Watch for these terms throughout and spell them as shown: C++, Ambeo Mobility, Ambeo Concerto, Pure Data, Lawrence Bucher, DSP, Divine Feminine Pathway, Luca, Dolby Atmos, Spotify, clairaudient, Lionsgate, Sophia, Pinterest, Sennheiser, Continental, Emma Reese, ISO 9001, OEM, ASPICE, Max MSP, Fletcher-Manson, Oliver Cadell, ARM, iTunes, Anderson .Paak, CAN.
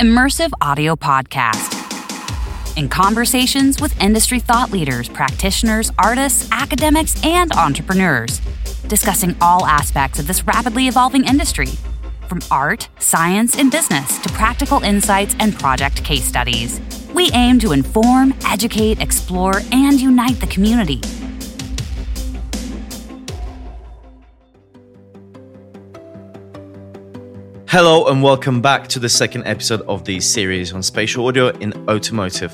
immersive audio podcast. In conversations with industry thought leaders, practitioners, artists, academics, and entrepreneurs, discussing all aspects of this rapidly evolving industry, from art, science, and business to practical insights and project case studies. We aim to inform, educate, explore, and unite the community. Hello and welcome back to the second episode of the series on spatial audio in automotive.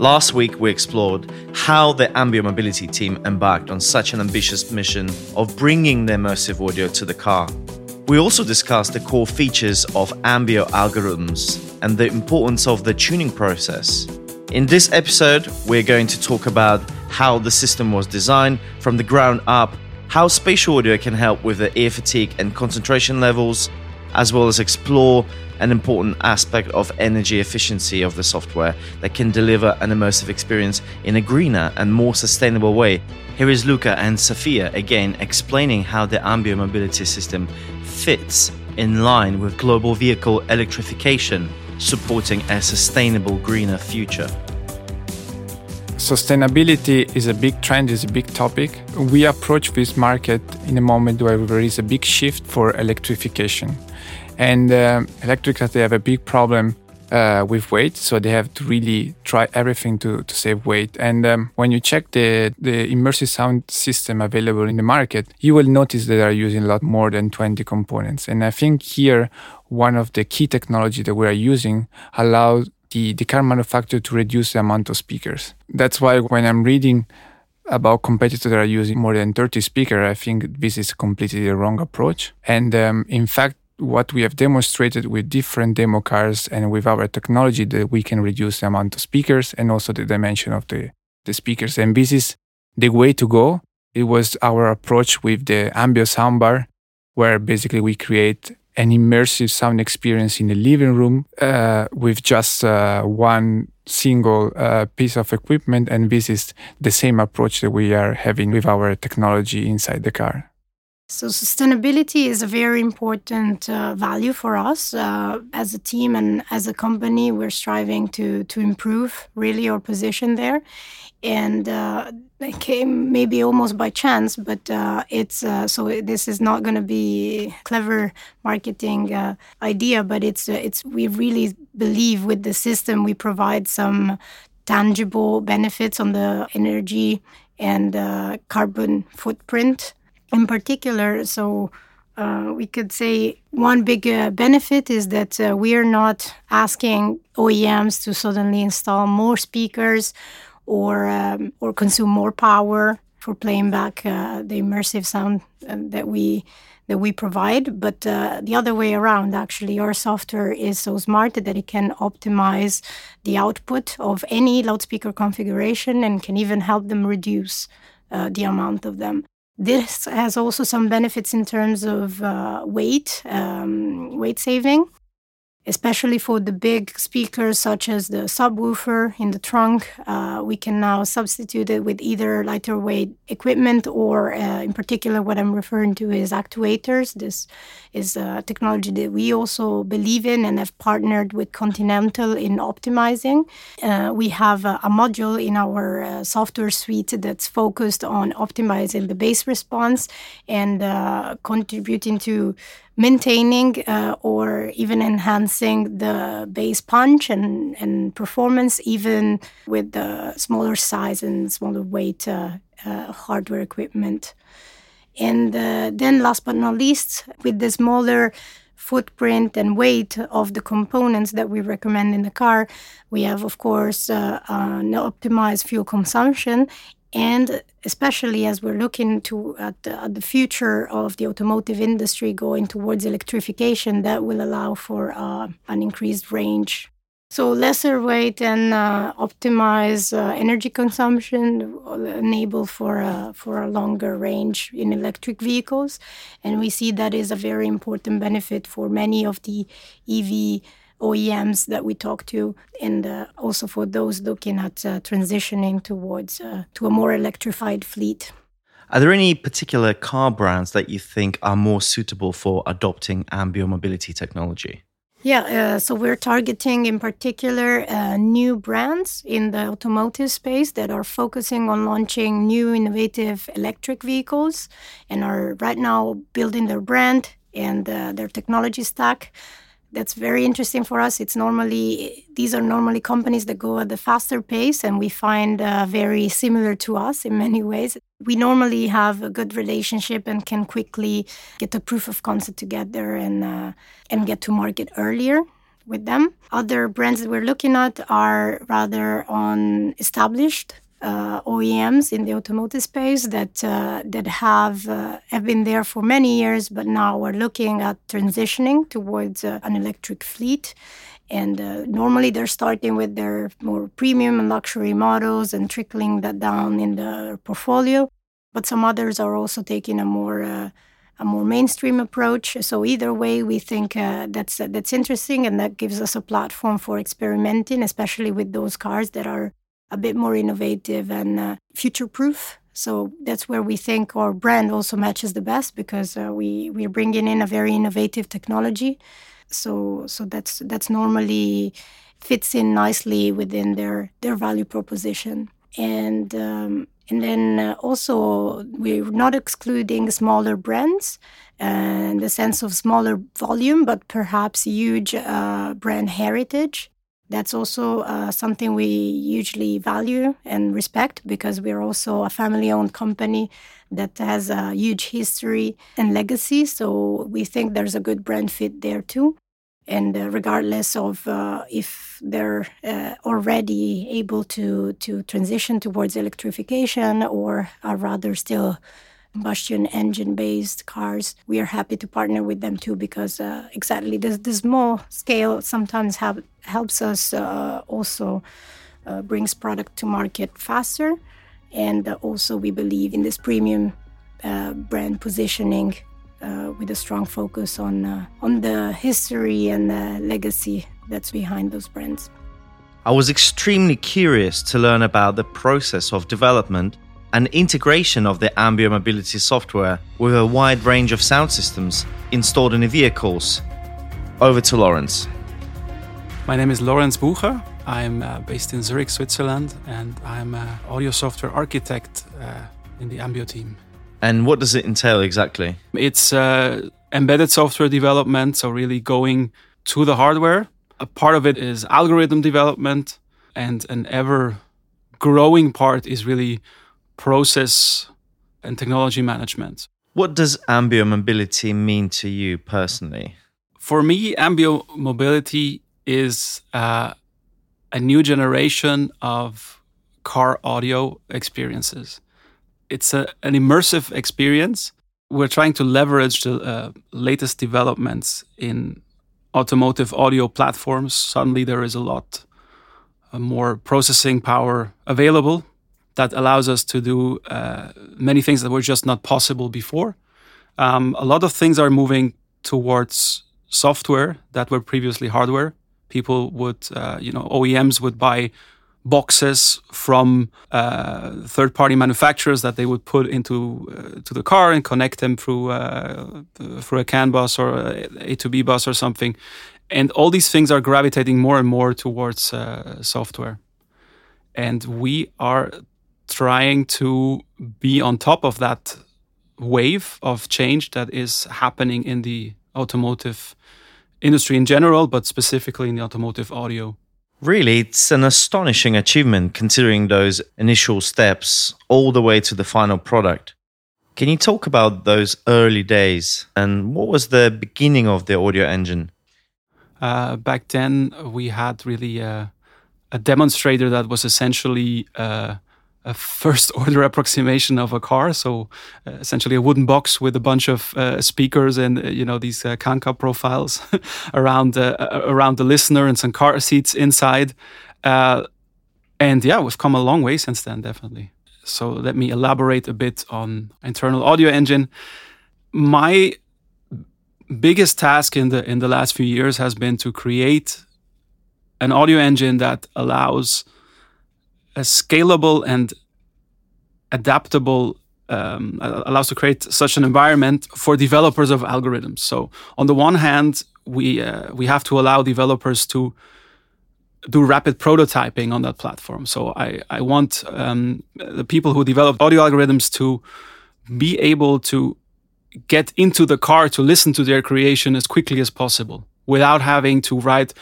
Last week we explored how the Ambeo Mobility team embarked on such an ambitious mission of bringing the immersive audio to the car. We also discussed the core features of Ambeo algorithms and the importance of the tuning process. In this episode we're going to talk about how the system was designed from the ground up, how spatial audio can help with the ear fatigue and concentration levels, as well as explore an important aspect of energy efficiency of the software that can deliver an immersive experience in a greener and more sustainable way. Here is Luca and Sophia again explaining how the Ambeo Mobility system fits in line with global vehicle electrification, supporting a sustainable, greener future. Sustainability is a big trend, is a big topic. We approach this market in a moment where there is a big shift for electrification. And electric cars, they have a big problem with weight, so they have to really try everything to save weight. And when you check the immersive sound system available in the market, you will notice that they are using a lot more than 20 components. And I think here, one of the key technology that we are using allows the car manufacturer to reduce the amount of speakers. That's why when I'm reading about competitors that are using more than 30 speakers, I think this is completely the wrong approach. And in fact, what we have demonstrated with different demo cars and with our technology that we can reduce the amount of speakers and also the dimension of the speakers. And this is the way to go. It was our approach with the Ambeo soundbar, where basically we create an immersive sound experience in the living room with just one single piece of equipment. And this is the same approach that we are having with our technology inside the car. So sustainability is a very important value for us. As a team and as a company, we're striving to improve really our position there. And it came maybe almost by chance, but so this is not going to be clever marketing idea, but it's we really believe with the system we provide some tangible benefits on the energy and carbon footprint in particular. So we could say one big benefit is that we are not asking OEMs to suddenly install more speakers or consume more power for playing back the immersive sound that we provide. But the other way around, actually, our software is so smart that it can optimize the output of any loudspeaker configuration and can even help them reduce the amount of them. This has also some benefits in terms of weight saving, especially for the big speakers such as the subwoofer in the trunk. We can now substitute it with either lighter weight equipment or in particular what I'm referring to is actuators. This is a technology that we also believe in and have partnered with Continental in optimizing. We have a module in our software suite that's focused on optimizing the bass response and contributing to maintaining or even enhancing the bass punch and performance, even with the smaller size and smaller weight hardware equipment. And then last but not least, with the smaller footprint and weight of the components that we recommend in the car, we have, of course, an optimized fuel consumption. And especially as we're looking at the future of the automotive industry going towards electrification, that will allow for an increased range. So lesser weight and optimize energy consumption enable for a longer range in electric vehicles. And we see that is a very important benefit for many of the EV OEMs that we talk to, and also for those looking at transitioning towards to a more electrified fleet. Are there any particular car brands that you think are more suitable for adopting Ambeo Mobility technology? Yeah, so we're targeting in particular new brands in the automotive space that are focusing on launching new innovative electric vehicles and are right now building their brand and their technology stack. That's very interesting for us. These are normally companies that go at a faster pace, and we find very similar to us in many ways. We normally have a good relationship and can quickly get a proof of concept together and get to market earlier with them. Other brands that we're looking at are rather on established OEMs in the automotive space that have been there for many years, but now we're looking at transitioning towards an electric fleet. And normally they're starting with their more premium and luxury models and trickling that down in their portfolio. But some others are also taking a more mainstream approach. So either way, we think that's interesting, and that gives us a platform for experimenting, especially with those cars that are a bit more innovative and future-proof. So that's where we think our brand also matches the best, because we're bringing in a very innovative technology. So that's normally fits in nicely within their value proposition. And then also we're not excluding smaller brands in the sense of smaller volume, but perhaps huge brand heritage. That's also something we hugely value and respect, because we're also a family-owned company that has a huge history and legacy. So we think there's a good brand fit there too. And regardless of if they're already able to transition towards electrification or are rather still combustion engine-based cars, we are happy to partner with them too, because exactly the small scale sometimes helps us also brings product to market faster. And also we believe in this premium brand positioning with a strong focus on the history and the legacy that's behind those brands. I was extremely curious to learn about the process of development and integration of the Ambeo Mobility software with a wide range of sound systems installed in the vehicles. Over to Lawrence. My name is Lawrence Bucher. I'm based in Zurich, Switzerland, and I'm an audio software architect in the Ambeo team. And what does it entail exactly? It's embedded software development, so really going to the hardware. A part of it is algorithm development, and an ever-growing part is really process and technology management. What does Ambeo Mobility mean to you personally? For me, Ambeo Mobility is a new generation of car audio experiences. It's an immersive experience. We're trying to leverage the latest developments in automotive audio platforms. Suddenly there is a lot more processing power available that allows us to do many things that were just not possible before. A lot of things are moving towards software that were previously hardware. People would, OEMs would buy boxes from third-party manufacturers that they would put into the car and connect them through a CAN bus or a A2B bus or something. And all these things are gravitating more and more towards software. And we are trying to be on top of that wave of change that is happening in the automotive industry in general, but specifically in the automotive audio. Really, it's an astonishing achievement considering those initial steps all the way to the final product. Can you talk about those early days and what was the beginning of the audio engine? Back then, we had really a demonstrator that was essentially a first-order approximation of a car, so essentially a wooden box with a bunch of speakers and these Kanka profiles around the listener and some car seats inside. And we've come a long way since then, definitely. So let me elaborate a bit on internal audio engine. My biggest task in the last few years has been to create an audio engine that allows a scalable and adaptable allows to create such an environment for developers of algorithms. So on the one hand, we have to allow developers to do rapid prototyping on that platform. So I want the people who develop audio algorithms to be able to get into the car to listen to their creation as quickly as possible without having to write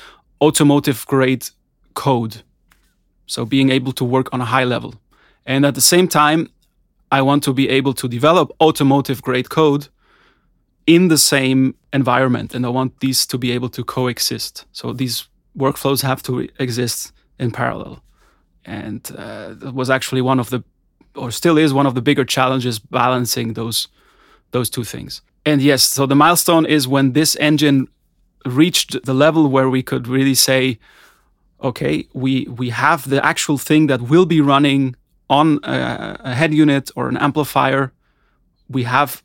automotive-grade code. So being able to work on a high level. And at the same time, I want to be able to develop automotive-grade code in the same environment. And I want these to be able to coexist. So these workflows have to exist in parallel. And that was actually one of the, or still is one of the bigger challenges, balancing those two things. And yes, so the milestone is when this engine reached the level where we could really say, okay, we have the actual thing that will be running on a head unit or an amplifier. We have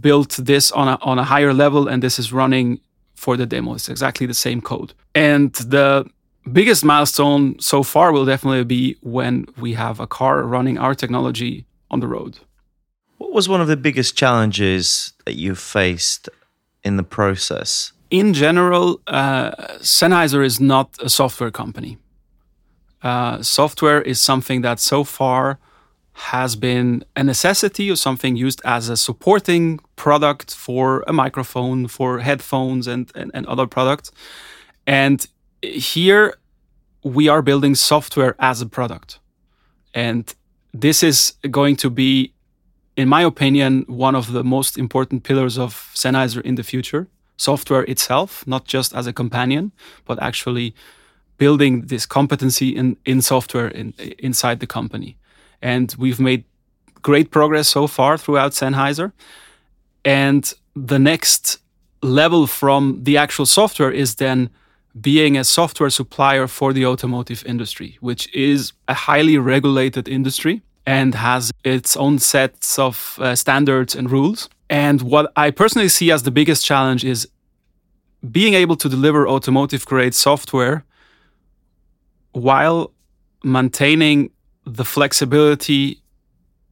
built this on a higher level, and this is running for the demo. It's exactly the same code. And the biggest milestone so far will definitely be when we have a car running our technology on the road. What was one of the biggest challenges that you faced in the process? In general, Sennheiser is not a software company. Software is something that so far has been a necessity or something used as a supporting product for a microphone, for headphones and other products. And here we are building software as a product. And this is going to be, in my opinion, one of the most important pillars of Sennheiser in the future. Software itself, not just as a companion, but actually building this competency in software inside the company. And we've made great progress so far throughout Sennheiser. And the next level from the actual software is then being a software supplier for the automotive industry, which is a highly regulated industry and has its own sets of standards and rules. And what I personally see as the biggest challenge is being able to deliver automotive-grade software while maintaining the flexibility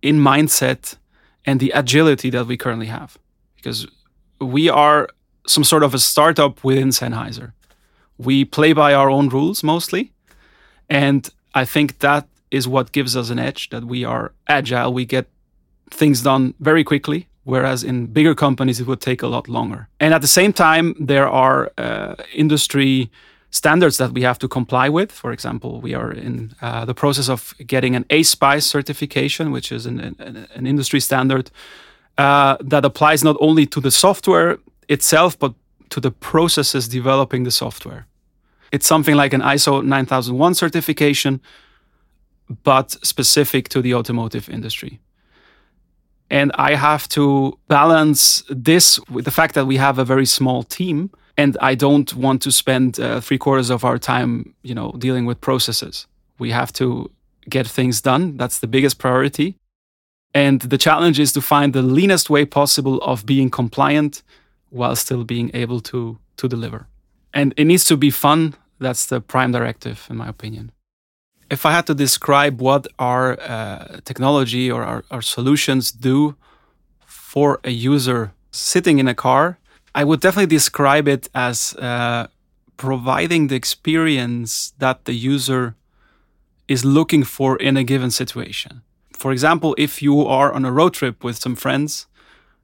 in mindset and the agility that we currently have. Because we are some sort of a startup within Sennheiser. We play by our own rules mostly. And I think that is what gives us an edge, that we are agile. We get things done very quickly. Whereas in bigger companies, it would take a lot longer. And at the same time, there are industry standards that we have to comply with. For example, we are in the process of getting an ASPICE certification, which is an industry standard that applies not only to the software itself, but to the processes developing the software. It's something like an ISO 9001 certification, but specific to the automotive industry. And I have to balance this with the fact that we have a very small team, and I don't want to spend 3/4 of our time, dealing with processes. We have to get things done. That's the biggest priority. And the challenge is to find the leanest way possible of being compliant while still being able to deliver. And it needs to be fun. That's the prime directive, in my opinion. If I had to describe what our technology or our solutions do for a user sitting in a car, I would definitely describe it as providing the experience that the user is looking for in a given situation. For example, if you are on a road trip with some friends,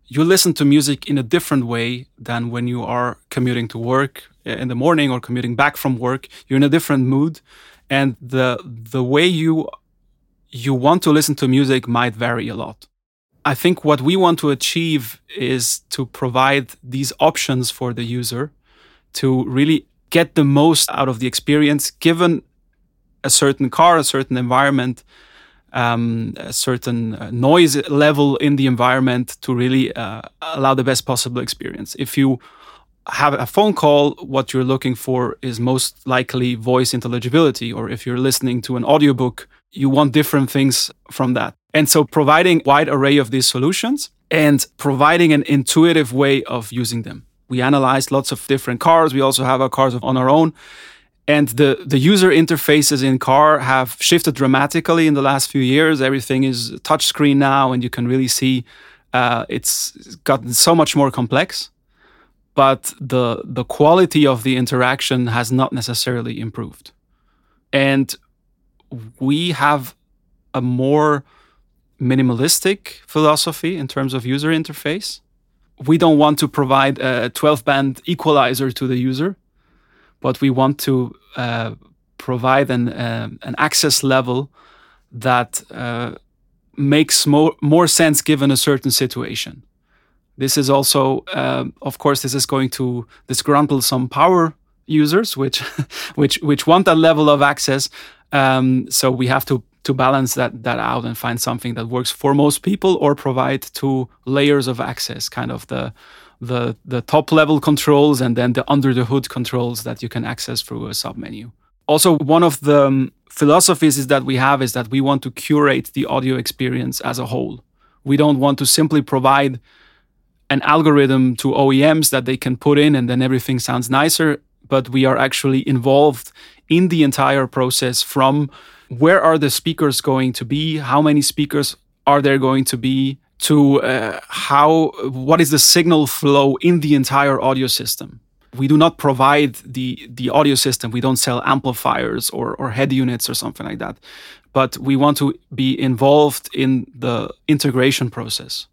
you listen to music in a different way than when you are commuting to work in the morning or commuting back from work. You're in a different mood. And the way you want to listen to music might vary a lot. I think what we want to achieve is to provide these options for the user to really get the most out of the experience, given a certain car, a certain environment, a certain noise level in the environment to really allow the best possible experience. If you have a phone call, what you're looking for is most likely voice intelligibility, or if you're listening to an audiobook, you want different things from that. And so providing a wide array of these solutions and providing an intuitive way of using them. We analyzed lots of different cars. We also have our cars on our own. And the user interfaces in car have shifted dramatically in the last few years. Everything is touchscreen now, and you can really see it's gotten so much more complex. But the quality of the interaction has not necessarily improved. And we have a more minimalistic philosophy in terms of user interface. We don't want to provide a 12-band equalizer to the user, but we want to provide an access level that makes more sense given a certain situation. This is also, of course, this is going to disgruntle some power users, which want that level of access. So we have to balance that out and find something that works for most people, or provide two layers of access, kind of the top level controls and then the under the hood controls that you can access through a sub menu. Also, one of the philosophies is that we want to curate the audio experience as a whole. We don't want to simply provide an algorithm to OEMs that they can put in and then everything sounds nicer, but we are actually involved in the entire process, from where are the speakers going to be, how many speakers are there going to be, to what is the signal flow in the entire audio system. We do not provide the audio system. We don't sell amplifiers or head units or something like that. But we want to be involved in the integration process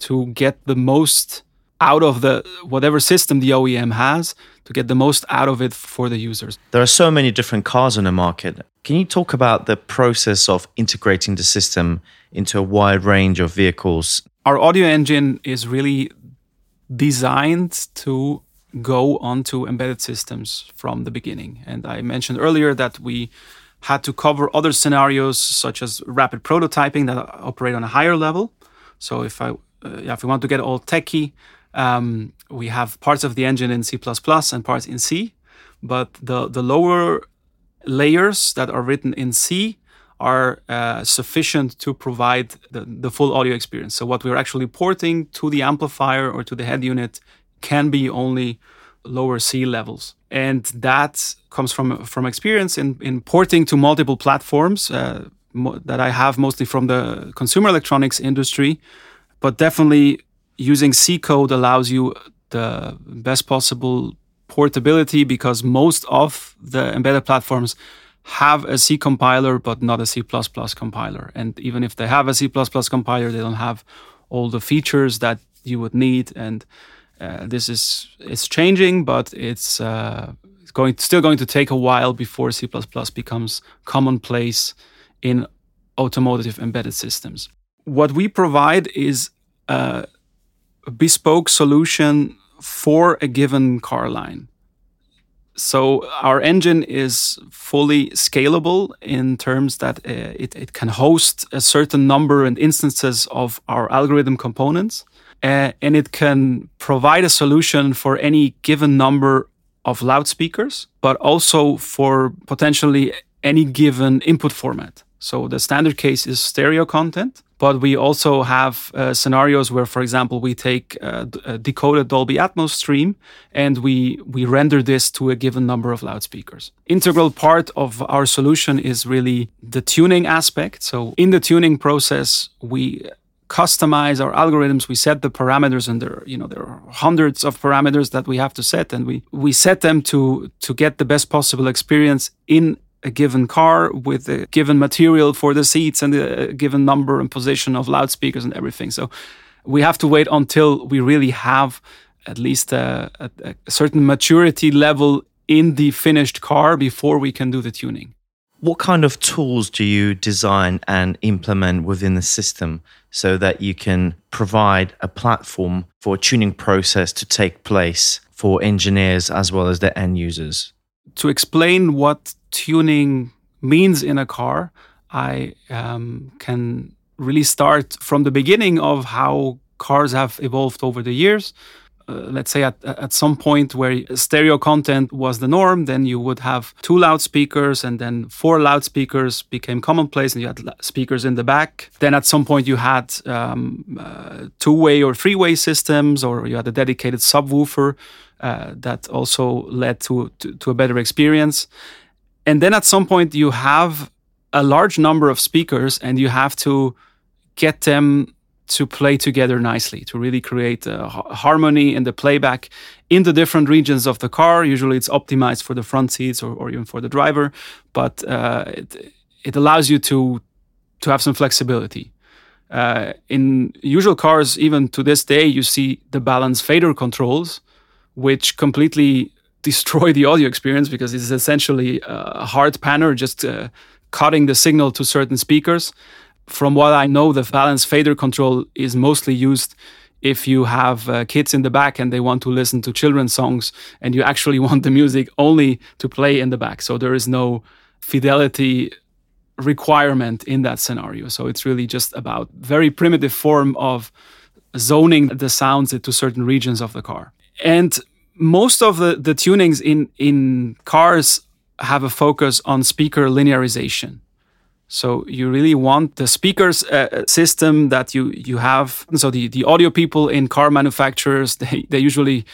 to get the most out of whatever system the OEM has, to get the most out of it for the users. There are so many different cars on the market. Can you talk about the process of integrating the system into a wide range of vehicles? Our audio engine is really designed to go onto embedded systems from the beginning. And I mentioned earlier that we had to cover other scenarios, such as rapid prototyping, that operate on a higher level. So if we want to get all techie, we have parts of the engine in C++ and parts in C, but the lower layers that are written in C are sufficient to provide the full audio experience. So what we're actually porting to the amplifier or to the head unit can be only lower C levels. And that comes from experience in porting to multiple platforms that I have mostly from the consumer electronics industry, but definitely using C code allows you the best possible portability, because most of the embedded platforms have a C compiler, but not a C++ compiler. And even if they have a C++ compiler, they don't have all the features that you would need. And it's changing, but it's still going to take a while before C++ becomes commonplace in automotive embedded systems. What we provide is bespoke solution for a given car line. So our engine is fully scalable in terms that it can host a certain number and instances of our algorithm components, and it can provide a solution for any given number of loudspeakers, but also for potentially any given input format. So the standard case is stereo content, but we also have scenarios where, for example, we take a decoded Dolby Atmos stream and we render this to a given number of loudspeakers. Integral part of our solution is really the tuning aspect. So in the tuning process, we customize our algorithms. We set the parameters, and there are hundreds of parameters that we have to set, and we set them to get the best possible experience in a given car with a given material for the seats and a given number and position of loudspeakers and everything. So we have to wait until we really have at least a certain maturity level in the finished car before we can do the tuning. What kind of tools do you design and implement within the system so that you can provide a platform for a tuning process to take place for engineers as well as their end users? To explain what tuning means in a car, I can really start from the beginning of how cars have evolved over the years. Let's say at some point where stereo content was the norm, then you would have two loudspeakers, and then four loudspeakers became commonplace, and you had speakers in the back. Then at some point you had two-way or three-way systems, or you had a dedicated subwoofer. that also led to a better experience. And then at some point you have a large number of speakers and you have to get them to play together nicely, to really create harmony in the playback in the different regions of the car. Usually it's optimized for the front seats or even for the driver, but it allows you to have some flexibility. In usual cars, even to this day, you see the balance fader controls, which completely destroy the audio experience because it's essentially a hard panner just cutting the signal to certain speakers. From what I know, the balance fader control is mostly used if you have kids in the back and they want to listen to children's songs and you actually want the music only to play in the back. So there is no fidelity requirement in that scenario. So it's really just about very primitive form of zoning the sounds into certain regions of the car. And most of the tunings in cars have a focus on speaker linearization. So you really want the speakers system that you have. So the audio people in car manufacturers, they usually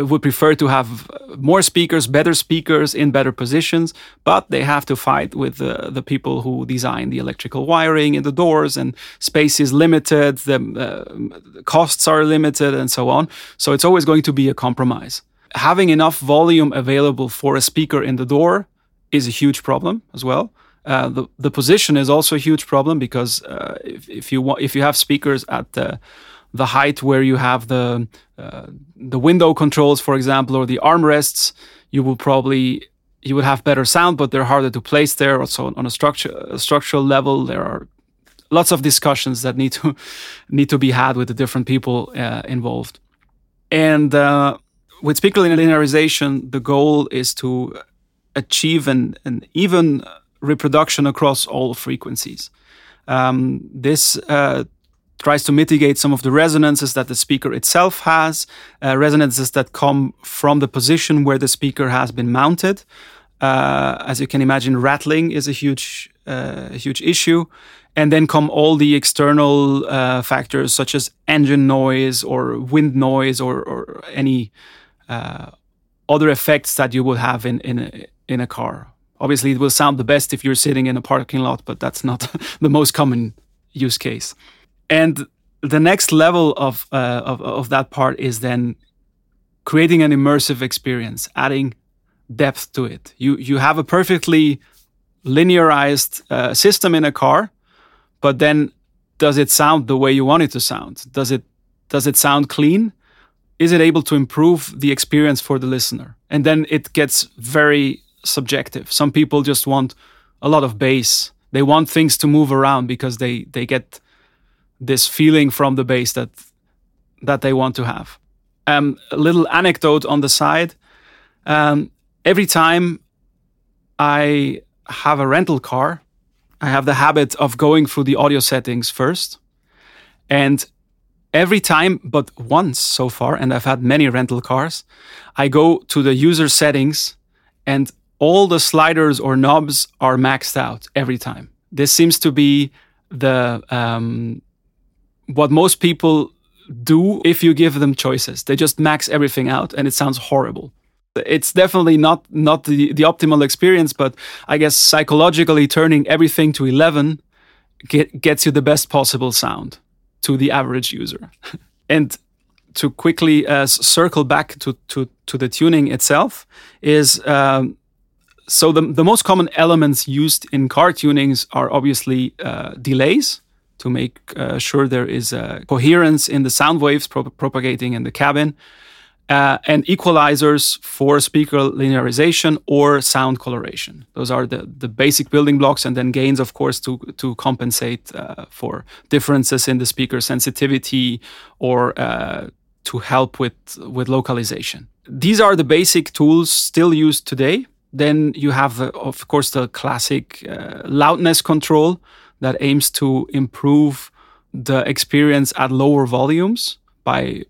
would prefer to have more speakers, better speakers in better positions, but they have to fight with the people who design the electrical wiring in the doors, and space is limited, the costs are limited, and so on. So it's always going to be a compromise. Having enough volume available for a speaker in the door is a huge problem as well. The position is also a huge problem because if you have speakers at the height where you have the window controls, for example, or the armrests, you would have better sound, but they're harder to place there. Also, on a structural level, there are lots of discussions that need to be had with the different people involved. And with speaker linearization, the goal is to achieve an even reproduction across all frequencies. This tries to mitigate some of the resonances that the speaker itself has, resonances that come from the position where the speaker has been mounted. As you can imagine, rattling is a huge issue. And then come all the external factors such as engine noise or wind noise or any other effects that you would have in a car. Obviously, it will sound the best if you're sitting in a parking lot, but that's not the most common use case. And the next level of that part is then creating an immersive experience, adding depth to it. You have a perfectly linearized system in a car, but then does it sound the way you want it to sound? Does it sound clean? Is it able to improve the experience for the listener? And then it gets very subjective. Some people just want a lot of bass. They want things to move around because they get this feeling from the bass that they want to have. A little anecdote on the side. Every time I have a rental car, I have the habit of going through the audio settings first. And every time but once so far, and I've had many rental cars, I go to the user settings and all the sliders or knobs are maxed out every time. This seems to be what most people do if you give them choices. They just max everything out and it sounds horrible. It's definitely not the optimal experience, but I guess psychologically turning everything to 11 gets you the best possible sound to the average user. And to quickly circle back to the tuning itself is... So the most common elements used in car tunings are obviously delays to make sure there is coherence in the sound waves propagating in the cabin, and equalizers for speaker linearization or sound coloration. Those are the basic building blocks, and then gains, of course, to compensate for differences in the speaker sensitivity or to help with localization. These are the basic tools still used today. Then you have, of course, the classic loudness control that aims to improve the experience at lower volumes by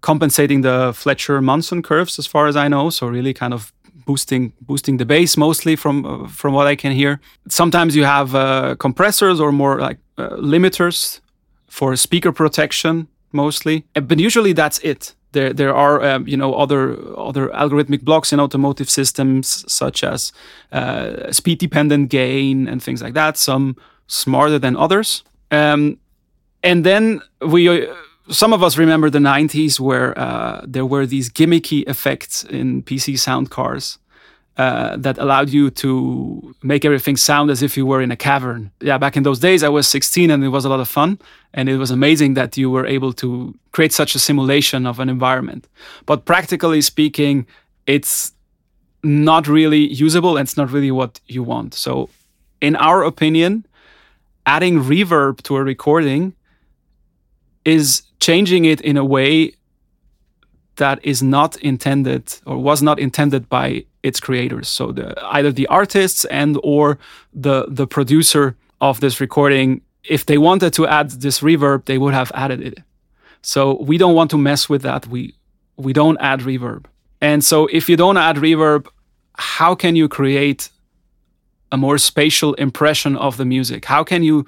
compensating the Fletcher-Manson curves, as far as I know. So really kind of boosting the bass mostly from what I can hear. Sometimes you have compressors or more like limiters for speaker protection mostly. But usually that's it. There are other algorithmic blocks in automotive systems, such as speed-dependent gain and things like that. Some smarter than others. And then some of us remember the 90s, where there were these gimmicky effects in PC sound cars that allowed you to make everything sound as if you were in a cavern. Yeah, back in those days, I was 16, and it was a lot of fun. And it was amazing that you were able to create such a simulation of an environment. But practically speaking, it's not really usable, and it's not really what you want. So in our opinion, adding reverb to a recording is changing it in a way that is not intended, or was not intended by its creators. So either the artists and or the producer of this recording, if they wanted to add this reverb, they would have added it. So we don't want to mess with that. We don't add reverb. And so if you don't add reverb, how can you create a more spatial impression of the music? How can you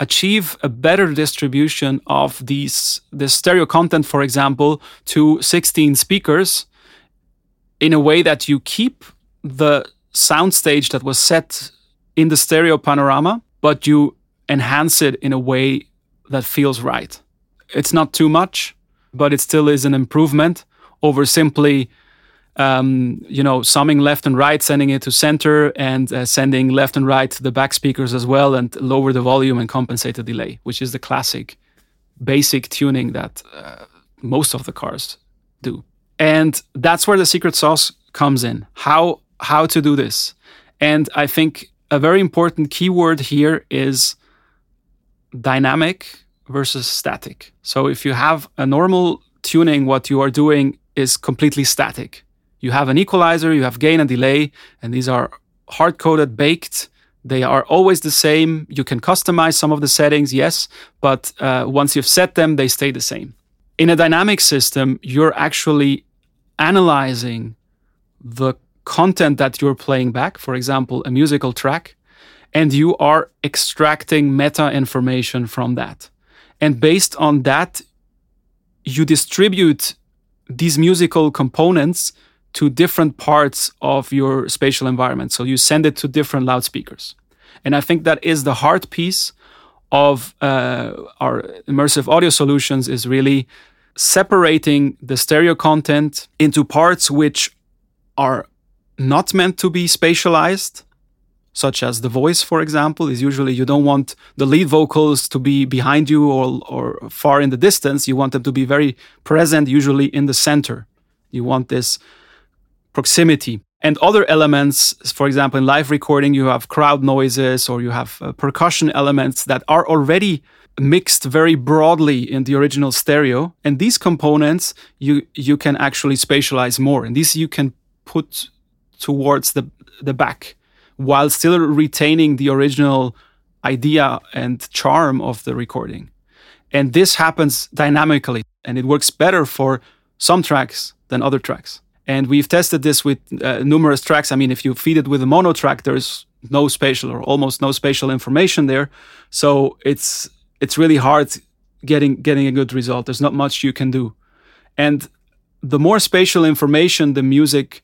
achieve a better distribution of this stereo content, for example, to 16 speakers in a way that you keep the soundstage that was set in the stereo panorama, but you enhance it in a way that feels right? It's not too much, but it still is an improvement over simply summing left and right, sending it to center, and sending left and right to the back speakers as well, and lower the volume and compensate the delay, which is the classic basic tuning that most of the cars do. And that's where the secret sauce comes in, how to do this. And I think a very important keyword here is dynamic versus static. So if you have a normal tuning, what you are doing is completely static. You have an equalizer, you have gain and delay, and these are hard-coded, baked. They are always the same. You can customize some of the settings, yes, but once you've set them, they stay the same. In a dynamic system, you're actually analyzing the content that you're playing back, for example, a musical track, and you are extracting meta information from that. And based on that, you distribute these musical components to different parts of your spatial environment. So you send it to different loudspeakers. And I think that is the heart piece of our immersive audio solutions, is really separating the stereo content into parts which are not meant to be spatialized, such as the voice, for example, is usually you don't want the lead vocals to be behind you or far in the distance. You want them to be very present, usually in the center. You want this proximity. And other elements, for example, in live recording, you have crowd noises, or you have percussion elements that are already mixed very broadly in the original stereo. And these components, you can actually spatialize more. And these you can put towards the back, while still retaining the original idea and charm of the recording. And this happens dynamically, and it works better for some tracks than other tracks. And we've tested this with numerous tracks. I mean, if you feed it with a mono track, there's no spatial or almost no spatial information there. So it's really hard getting a good result. There's not much you can do. And the more spatial information the music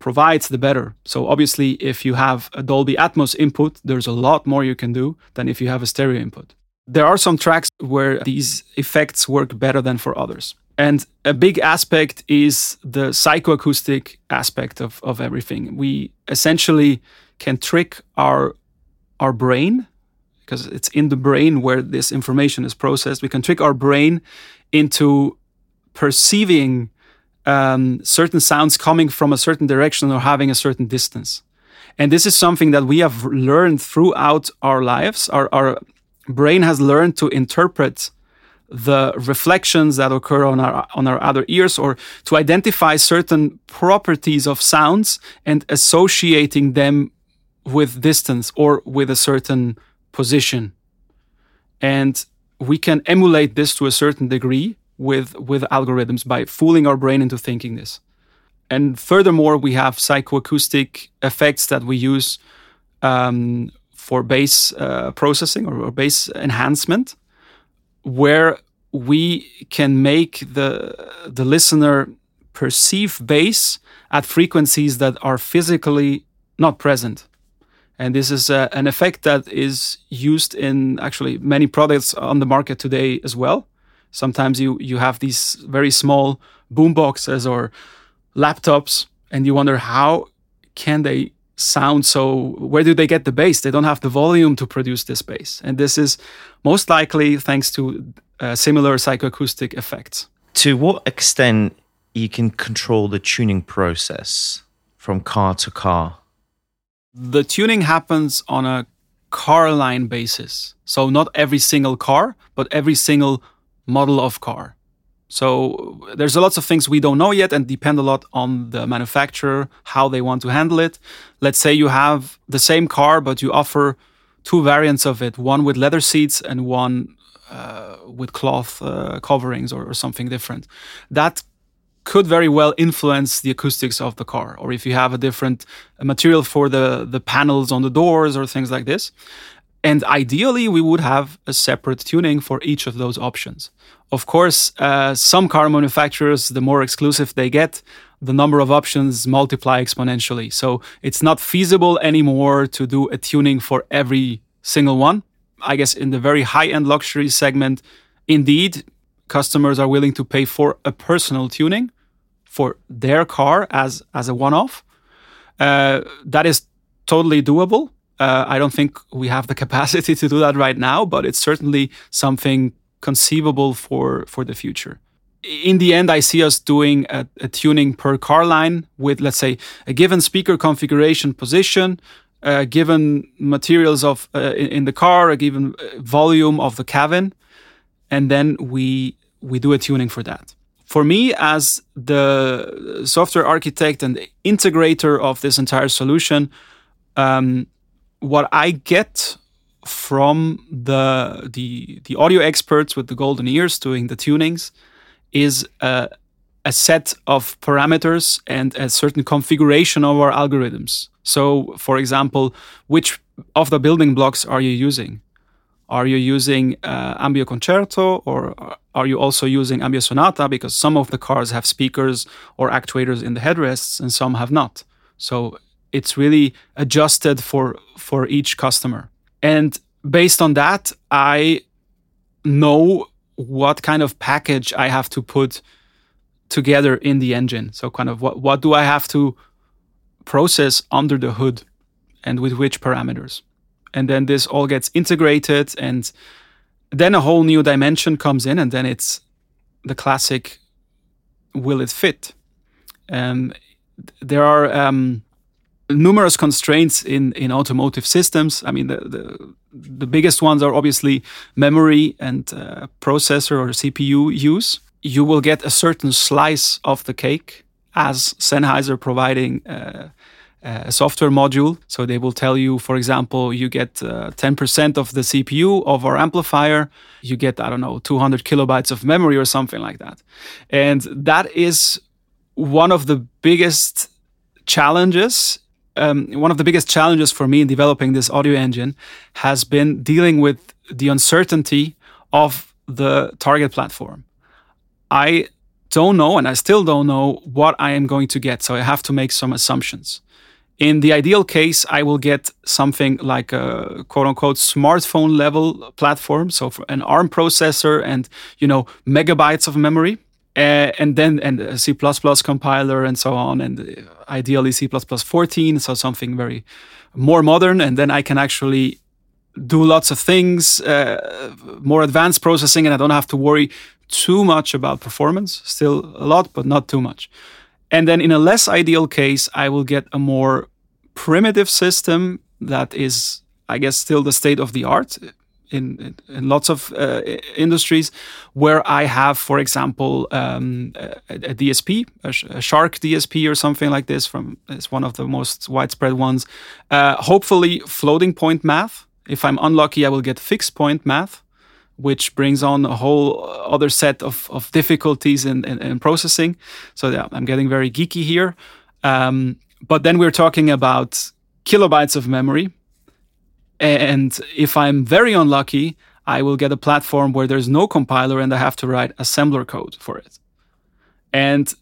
provides, the better. So obviously, if you have a Dolby Atmos input, there's a lot more you can do than if you have a stereo input. There are some tracks where these effects work better than for others. And a big aspect is the psychoacoustic aspect of everything. We essentially can trick our brain, because it's in the brain where this information is processed. We can trick our brain into perceiving certain sounds coming from a certain direction or having a certain distance. And this is something that we have learned throughout our lives. Our brain has learned to interpret the reflections that occur on our other ears, or to identify certain properties of sounds and associating them with distance or with a certain position. And we can emulate this to a certain degree with algorithms by fooling our brain into thinking this. And furthermore, we have psychoacoustic effects that we use for bass processing or bass enhancement, where we can make the listener perceive bass at frequencies that are physically not present. And this is an effect that is used in actually many products on the market today as well. Sometimes you have these very small boomboxes or laptops, and you wonder how can they sound so, where do they get the bass? They don't have the volume to produce this bass. And this is most likely thanks to similar psychoacoustic effects. To what extent you can control the tuning process from car to car? The tuning happens on a car line basis. So not every single car, but every single model of car. So there's lots of things we don't know yet and depend a lot on the manufacturer, how they want to handle it. Let's say you have the same car, but you offer two variants of it, one with leather seats and one with cloth coverings or something different. That could very well influence the acoustics of the car, or if you have a different material for the panels on the doors or things like this. And ideally, we would have a separate tuning for each of those options. Of course, some car manufacturers, the more exclusive they get, the number of options multiply exponentially. So it's not feasible anymore to do a tuning for every single one. I guess in the very high-end luxury segment, indeed, customers are willing to pay for a personal tuning for their car as a one-off. That is totally doable. I don't think we have the capacity to do that right now, but it's certainly something conceivable for the future. In the end, I see us doing a tuning per car line with, let's say, a given speaker configuration position, given materials of in the car, a given volume of the cabin, and then we do a tuning for that. For me, as the software architect and the integrator of this entire solution, what I get from the audio experts with the golden ears doing the tunings is a set of parameters and a certain configuration of our algorithms. So, for example, which of the building blocks are you using? Are you using Ambeo Concerto, or are you also using Ambeo Sonata? Because some of the cars have speakers or actuators in the headrests and some have not. So it's really adjusted for each customer. And based on that, I know what kind of package I have to put together in the engine. So kind of what do I have to process under the hood and with which parameters. And then this all gets integrated, and then a whole new dimension comes in, and then it's the classic, will it fit? There are numerous constraints in automotive systems. I mean, the biggest ones are obviously memory and processor or CPU use. You will get a certain slice of the cake as Sennheiser providing a software module. So they will tell you, for example, you get 10% of the CPU of our amplifier. You get, I don't know, 200 kilobytes of memory or something like that. And that is one of the biggest challenges. One of the biggest challenges for me in developing this audio engine has been dealing with the uncertainty of the target platform. I don't know, and I still don't know what I am going to get, so I have to make some assumptions. In the ideal case, I will get something like a quote-unquote smartphone-level platform, so for an ARM processor and, you know, megabytes of memory. And then a C++ compiler and so on, and ideally C++14, so something very more modern. And then I can actually do lots of things, more advanced processing, and I don't have to worry too much about performance. Still a lot, but not too much. And then in a less ideal case, I will get a more primitive system that is, I guess, still the state of the art. In lots of industries where I have, for example, a DSP, a Shark DSP or something like this. It's one of the most widespread ones. Hopefully, floating point math. If I'm unlucky, I will get fixed point math, which brings on a whole other set of difficulties in processing. So yeah, I'm getting very geeky here. But then we're talking about kilobytes of memory. And if I'm very unlucky, I will get a platform where there's no compiler and I have to write assembler code for it. And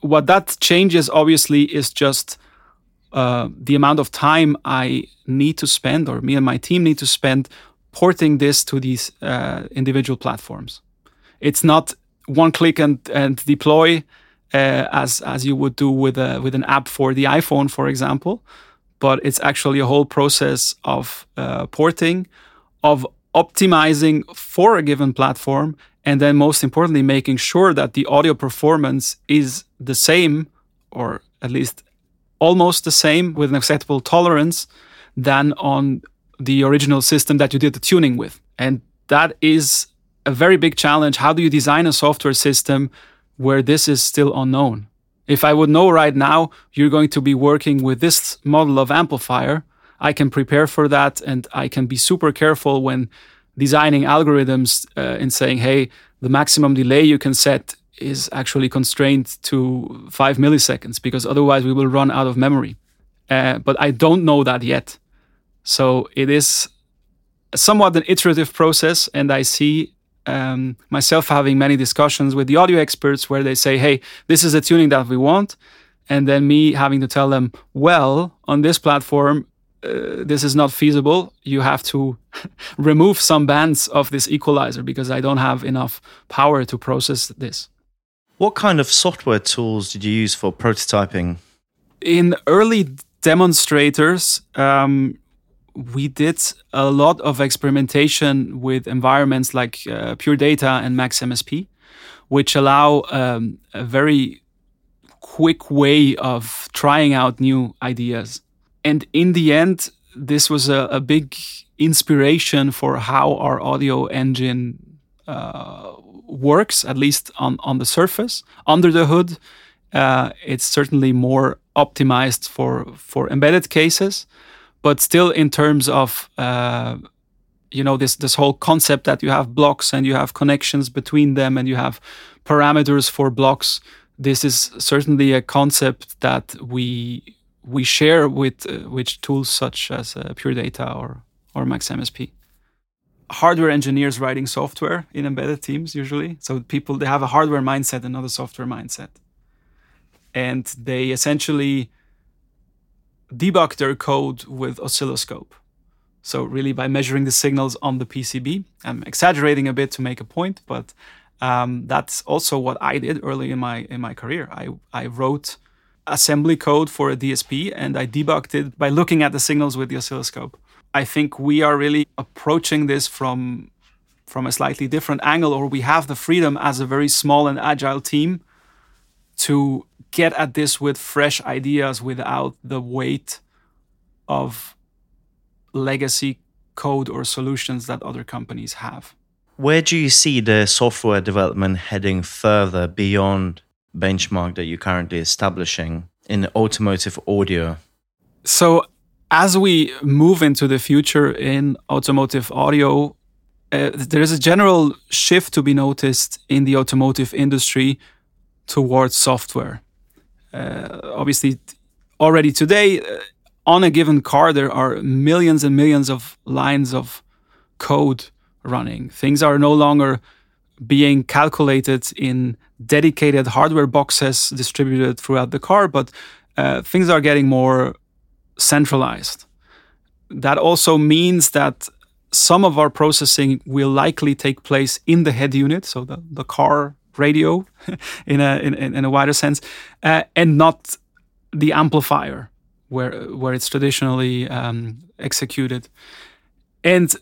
what that changes, obviously, is just the amount of time I need to spend, or me and my team need to spend, porting this to these individual platforms. It's not one click and deploy as you would do with an app for the iPhone, for example, but it's actually a whole process of porting, of optimizing for a given platform, and then most importantly, making sure that the audio performance is the same, or at least almost the same with an acceptable tolerance than on the original system that you did the tuning with. And that is a very big challenge. How do you design a software system where this is still unknown? If I would know right now, you're going to be working with this model of amplifier, I can prepare for that, and I can be super careful when designing algorithms and saying, hey, the maximum delay you can set is actually constrained to 5 milliseconds, because otherwise we will run out of memory. But I don't know that yet. So it is somewhat an iterative process, and I see myself having many discussions with the audio experts where they say, hey, this is the tuning that we want. And then me having to tell them, well, on this platform, this is not feasible. You have to remove some bands of this equalizer because I don't have enough power to process this. What kind of software tools did you use for prototyping? In early demonstrators, we did a lot of experimentation with environments like Pure Data and Max MSP, which allow a very quick way of trying out new ideas. And in the end, this was a big inspiration for how our audio engine works, at least on the surface. Under the hood, it's certainly more optimized for embedded cases. But still, in terms of this whole concept that you have blocks and you have connections between them and you have parameters for blocks, this is certainly a concept that we share with which tools such as Pure Data or Max MSP. Hardware engineers writing software in embedded teams usually. So people, they have a hardware mindset and not a software mindset. And they essentially debug their code with oscilloscope. So really by measuring the signals on the PCB. I'm exaggerating a bit to make a point, but that's also what I did early in my career. I wrote assembly code for a DSP, and I debugged it by looking at the signals with the oscilloscope. I think we are really approaching this from a slightly different angle, or we have the freedom as a very small and agile team to get at this with fresh ideas without the weight of legacy code or solutions that other companies have. Where do you see the software development heading further beyond benchmark that you're currently establishing in automotive audio? So as we move into the future in automotive audio, there is a general shift to be noticed in the automotive industry towards software. Obviously, already today, on a given car, there are millions and millions of lines of code running. Things are no longer being calculated in dedicated hardware boxes distributed throughout the car, but things are getting more centralized. That also means that some of our processing will likely take place in the head unit, so the car radio in a wider sense, and not the amplifier where it's traditionally executed. And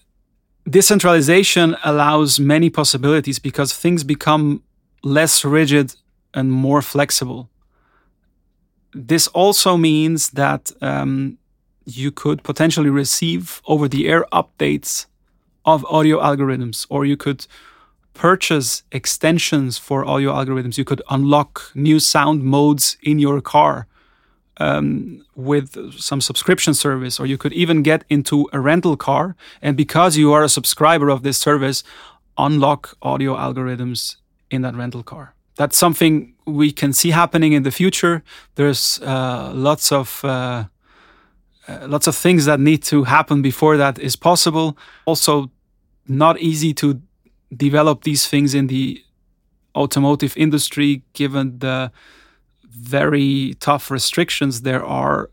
decentralization allows many possibilities because things become less rigid and more flexible. This also means that you could potentially receive over-the-air updates of audio algorithms, or you could purchase extensions for audio algorithms. You could unlock new sound modes in your car with some subscription service, or you could even get into a rental car, and because you are a subscriber of this service, unlock audio algorithms in that rental car. That's something we can see happening in the future. There's lots of things that need to happen before that is possible. Also, not easy to develop these things in the automotive industry, given the very tough restrictions there are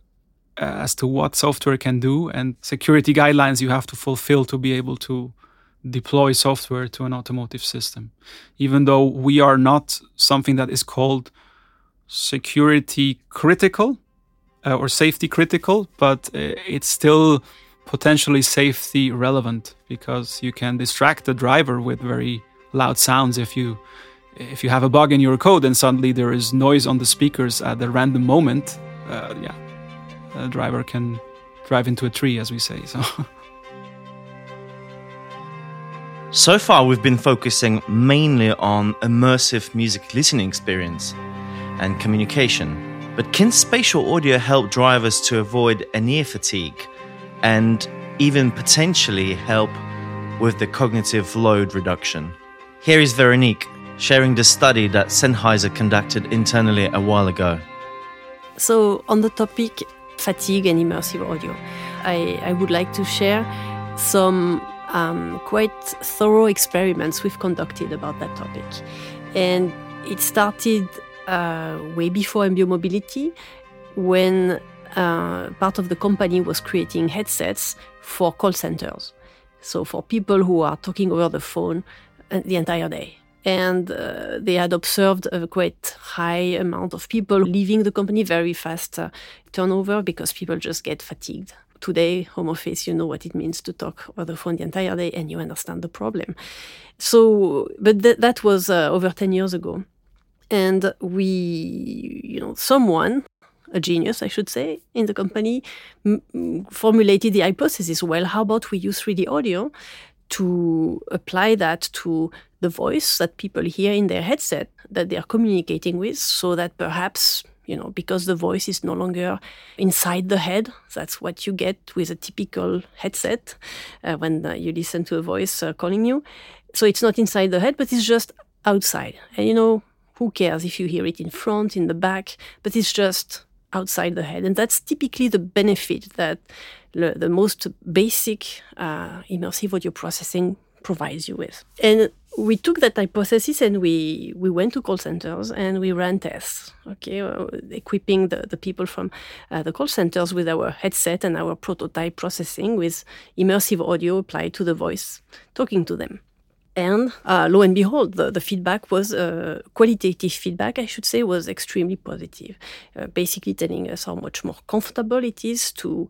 as to what software can do and security guidelines you have to fulfill to be able to deploy software to an automotive system. Even though we are not something that is called security critical or safety critical, but it's still potentially safety relevant because you can distract the driver with very loud sounds if you have a bug in your code and suddenly there is noise on the speakers at a random moment. A driver can drive into a tree, as we say. So far, we've been focusing mainly on immersive music listening experience and communication. But can spatial audio help drivers to avoid an ear fatigue and even potentially help with the cognitive load reduction? Here is Véronique sharing the study that Sennheiser conducted internally a while ago. So on the topic fatigue and immersive audio, I would like to share some quite thorough experiments we've conducted about that topic. And it started way before Ambeo Mobility, when part of the company was creating headsets for call centers. So for people who are talking over the phone the entire day. And they had observed a quite high amount of people leaving the company, very fast turnover, because people just get fatigued. Today, home office, you know what it means to talk over the phone the entire day and you understand the problem. So, but that was over 10 years ago. And we, someone, a genius, I should say, in the company formulated the hypothesis, well, how about we use 3D audio to apply that to the voice that people hear in their headset that they are communicating with, so that perhaps, because the voice is no longer inside the head, that's what you get with a typical headset when you listen to a voice calling you. So it's not inside the head, but it's just outside. And who cares if you hear it in front, in the back, but it's just outside the head. And that's typically the benefit that the most basic immersive audio processing provides you with. And we took that hypothesis and we went to call centers and we ran tests, equipping the people from the call centers with our headset and our prototype processing with immersive audio applied to the voice talking to them. And lo and behold, the feedback was, qualitative feedback, I should say, was extremely positive, basically telling us how much more comfortable it is to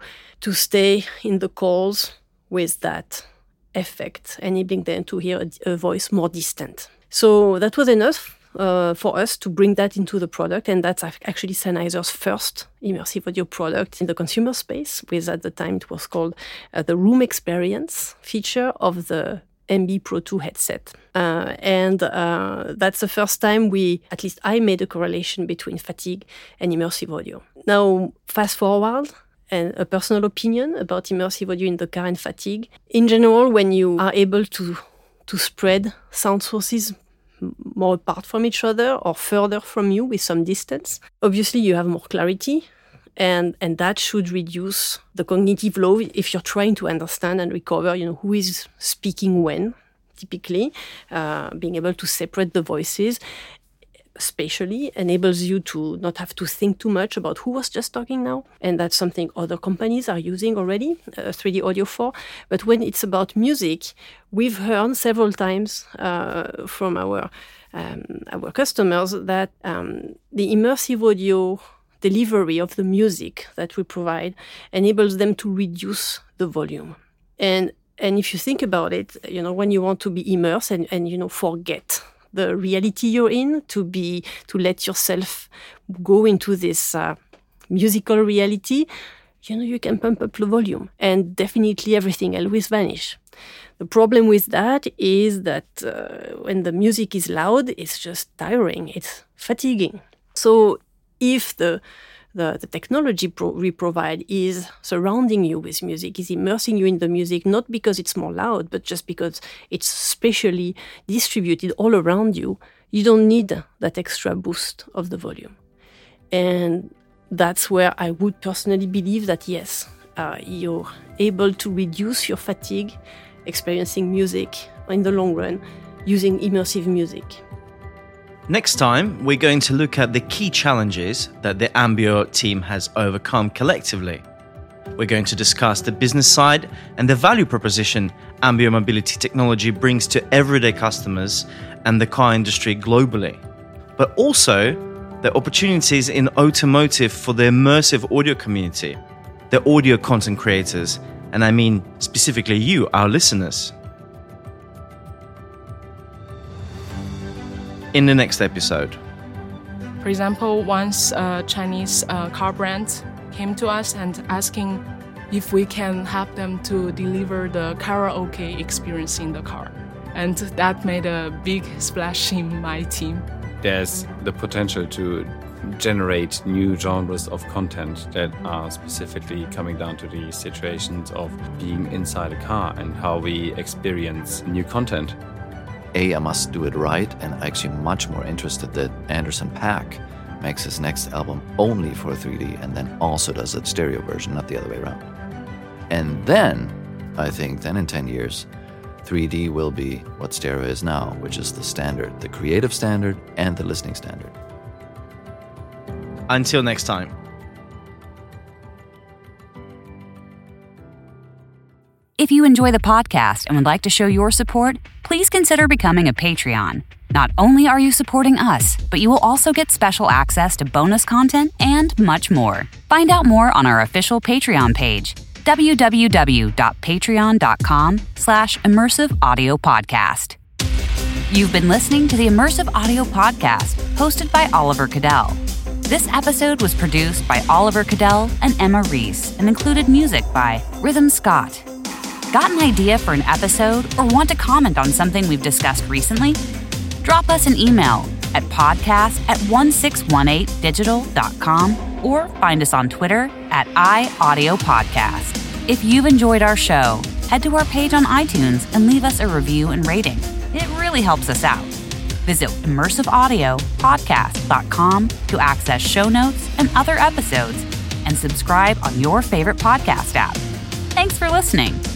stay in the calls with that effect, enabling them to hear a voice more distant. So that was enough for us to bring that into the product, and that's actually Sennheiser's first immersive audio product in the consumer space, with, at the time, it was called the Room Experience feature of the MB Pro 2 headset. And that's the first time I made a correlation between fatigue and immersive audio. Now, fast forward, and a personal opinion about immersive audio in the car and fatigue. In general, when you are able to spread sound sources more apart from each other or further from you with some distance, obviously you have more clarity, and that should reduce the cognitive load if you're trying to understand and recover, who is speaking when, typically. Being able to separate the voices spatially enables you to not have to think too much about who was just talking now. And that's something other companies are using already, 3D audio for. But when it's about music, we've heard several times from our customers that the immersive audio delivery of the music that we provide enables them to reduce the volume. And if you think about it, when you want to be immersed and forget the reality you're in, to let yourself go into this musical reality, you can pump up the volume, and definitely everything else will vanish. The problem with that is that when the music is loud, it's just tiring, it's fatiguing. So if the technology we provide is surrounding you with music, is immersing you in the music, not because it's more loud, but just because it's spatially distributed all around you, you don't need that extra boost of the volume. And that's where I would personally believe that, yes, you're able to reduce your fatigue experiencing music in the long run using immersive music. Next time, we're going to look at the key challenges that the Ambeo team has overcome collectively. We're going to discuss the business side and the value proposition Ambeo Mobility technology brings to everyday customers and the car industry globally, but also the opportunities in automotive for the immersive audio community, the audio content creators, and I mean specifically you, our listeners. In the next episode. For example, once a Chinese car brand came to us and asking if we can help them to deliver the karaoke experience in the car. And that made a big splash in my team. There's the potential to generate new genres of content that are specifically coming down to the situations of being inside a car and how we experience new content. I must do it right, and I'm actually much more interested that Anderson .Paak makes his next album only for 3D and then also does a stereo version, not the other way around. And then, I think, then in 10 years, 3D will be what stereo is now, which is the standard, the creative standard and the listening standard. Until next time. If you enjoy the podcast and would like to show your support, please consider becoming a Patreon. Not only are you supporting us, but you will also get special access to bonus content and much more. Find out more on our official Patreon page, www.patreon.com/immersiveaudiopodcast. You've been listening to the Immersive Audio Podcast, hosted by Oliver Cadell. This episode was produced by Oliver Cadell and Emma Reese and included music by Rhythm Scott. Got an idea for an episode or want to comment on something we've discussed recently? Drop us an email at podcast@1618digital.com or find us on Twitter at iAudioPodcast. If you've enjoyed our show, head to our page on iTunes and leave us a review and rating. It really helps us out. Visit immersiveaudiopodcast.com to access show notes and other episodes and subscribe on your favorite podcast app. Thanks for listening.